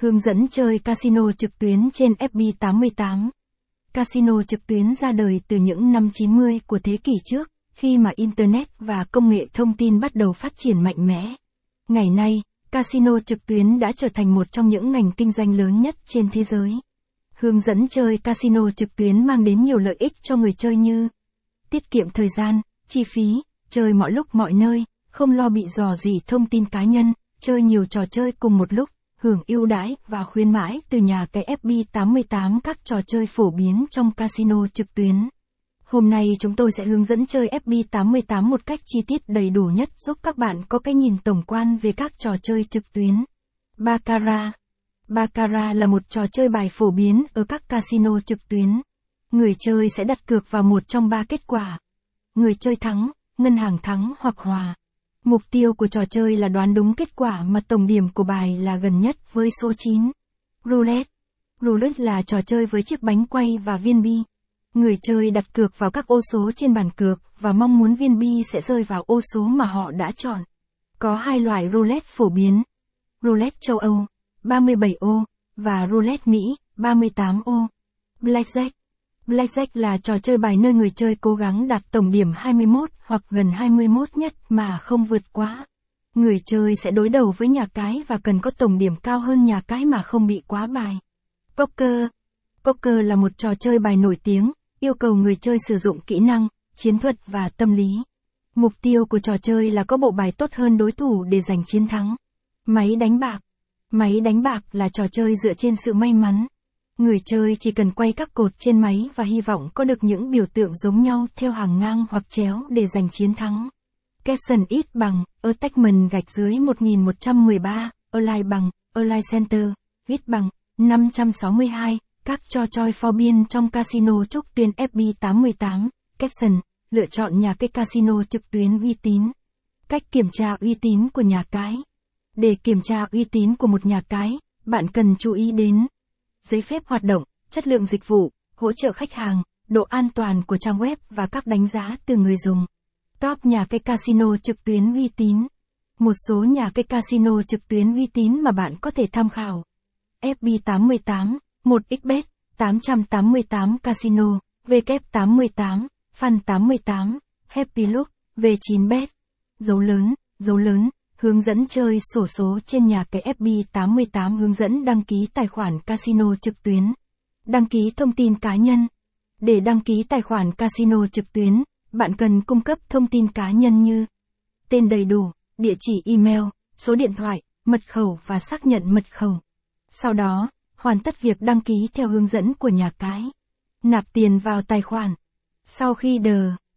Hướng dẫn chơi casino trực tuyến trên FB88. Casino trực tuyến ra đời từ những năm 90 của thế kỷ trước, khi mà Internet và công nghệ thông tin bắt đầu phát triển mạnh mẽ. Ngày nay, casino trực tuyến đã trở thành một trong những ngành kinh doanh lớn nhất trên thế giới. Hướng dẫn chơi casino trực tuyến mang đến nhiều lợi ích cho người chơi như tiết kiệm thời gian, chi phí, chơi mọi lúc mọi nơi, không lo bị rò rỉ thông tin cá nhân, chơi nhiều trò chơi cùng một lúc, hưởng ưu đãi và khuyến mãi từ nhà cái FB88, các trò chơi phổ biến trong casino trực tuyến. Hôm nay chúng tôi sẽ hướng dẫn chơi FB88 một cách chi tiết đầy đủ nhất, giúp các bạn có cái nhìn tổng quan về các trò chơi trực tuyến. Baccarat là một trò chơi bài phổ biến ở các casino trực tuyến. Người chơi sẽ đặt cược vào một trong ba kết quả. Người chơi thắng, ngân hàng thắng hoặc hòa. Mục tiêu của trò chơi là đoán đúng kết quả mà tổng điểm của bài là gần nhất với số 9. Roulette là trò chơi với chiếc bánh quay và viên bi. Người chơi đặt cược vào các ô số trên bàn cược và mong muốn viên bi sẽ rơi vào ô số mà họ đã chọn. Có hai loại roulette phổ biến: roulette châu Âu 37 ô và roulette Mỹ 38 ô. Blackjack là trò chơi bài nơi người chơi cố gắng đạt tổng điểm 21 hoặc gần 21 nhất mà không vượt quá. Người chơi sẽ đối đầu với nhà cái và cần có tổng điểm cao hơn nhà cái mà không bị quá bài. Poker là một trò chơi bài nổi tiếng, yêu cầu người chơi sử dụng kỹ năng, chiến thuật và tâm lý. Mục tiêu của trò chơi là có bộ bài tốt hơn đối thủ để giành chiến thắng. Máy đánh bạc là trò chơi dựa trên sự may mắn. Người chơi chỉ cần quay các cột trên máy và hy vọng có được những biểu tượng giống nhau theo hàng ngang hoặc chéo để giành chiến thắng. Capson ít bằng, attachment gạch dưới 1113, align bằng, align center, ít bằng, 562, các trò chơi phổ biến trong casino trực tuyến FB88, Capson, lựa chọn nhà cái casino trực tuyến uy tín. Cách kiểm tra uy tín của nhà cái. Để kiểm tra uy tín của một nhà cái, bạn cần chú ý đến giấy phép hoạt động, chất lượng dịch vụ, hỗ trợ khách hàng, độ an toàn của trang web và các đánh giá từ người dùng. Top nhà cái casino trực tuyến uy tín. Một số nhà cái casino trực tuyến uy tín mà bạn có thể tham khảo: FB88, 1xbet, 888 Casino, W88, Fun88, HappyLook, V9bet. Dấu lớn. Hướng dẫn chơi xổ số trên nhà cái FB88. Hướng dẫn đăng ký tài khoản casino trực tuyến. Đăng ký thông tin cá nhân. Để đăng ký tài khoản casino trực tuyến, bạn cần cung cấp thông tin cá nhân như tên đầy đủ, địa chỉ email, số điện thoại, mật khẩu và xác nhận mật khẩu. Sau đó, hoàn tất việc đăng ký theo hướng dẫn của nhà cái. Nạp tiền vào tài khoản. Sau khi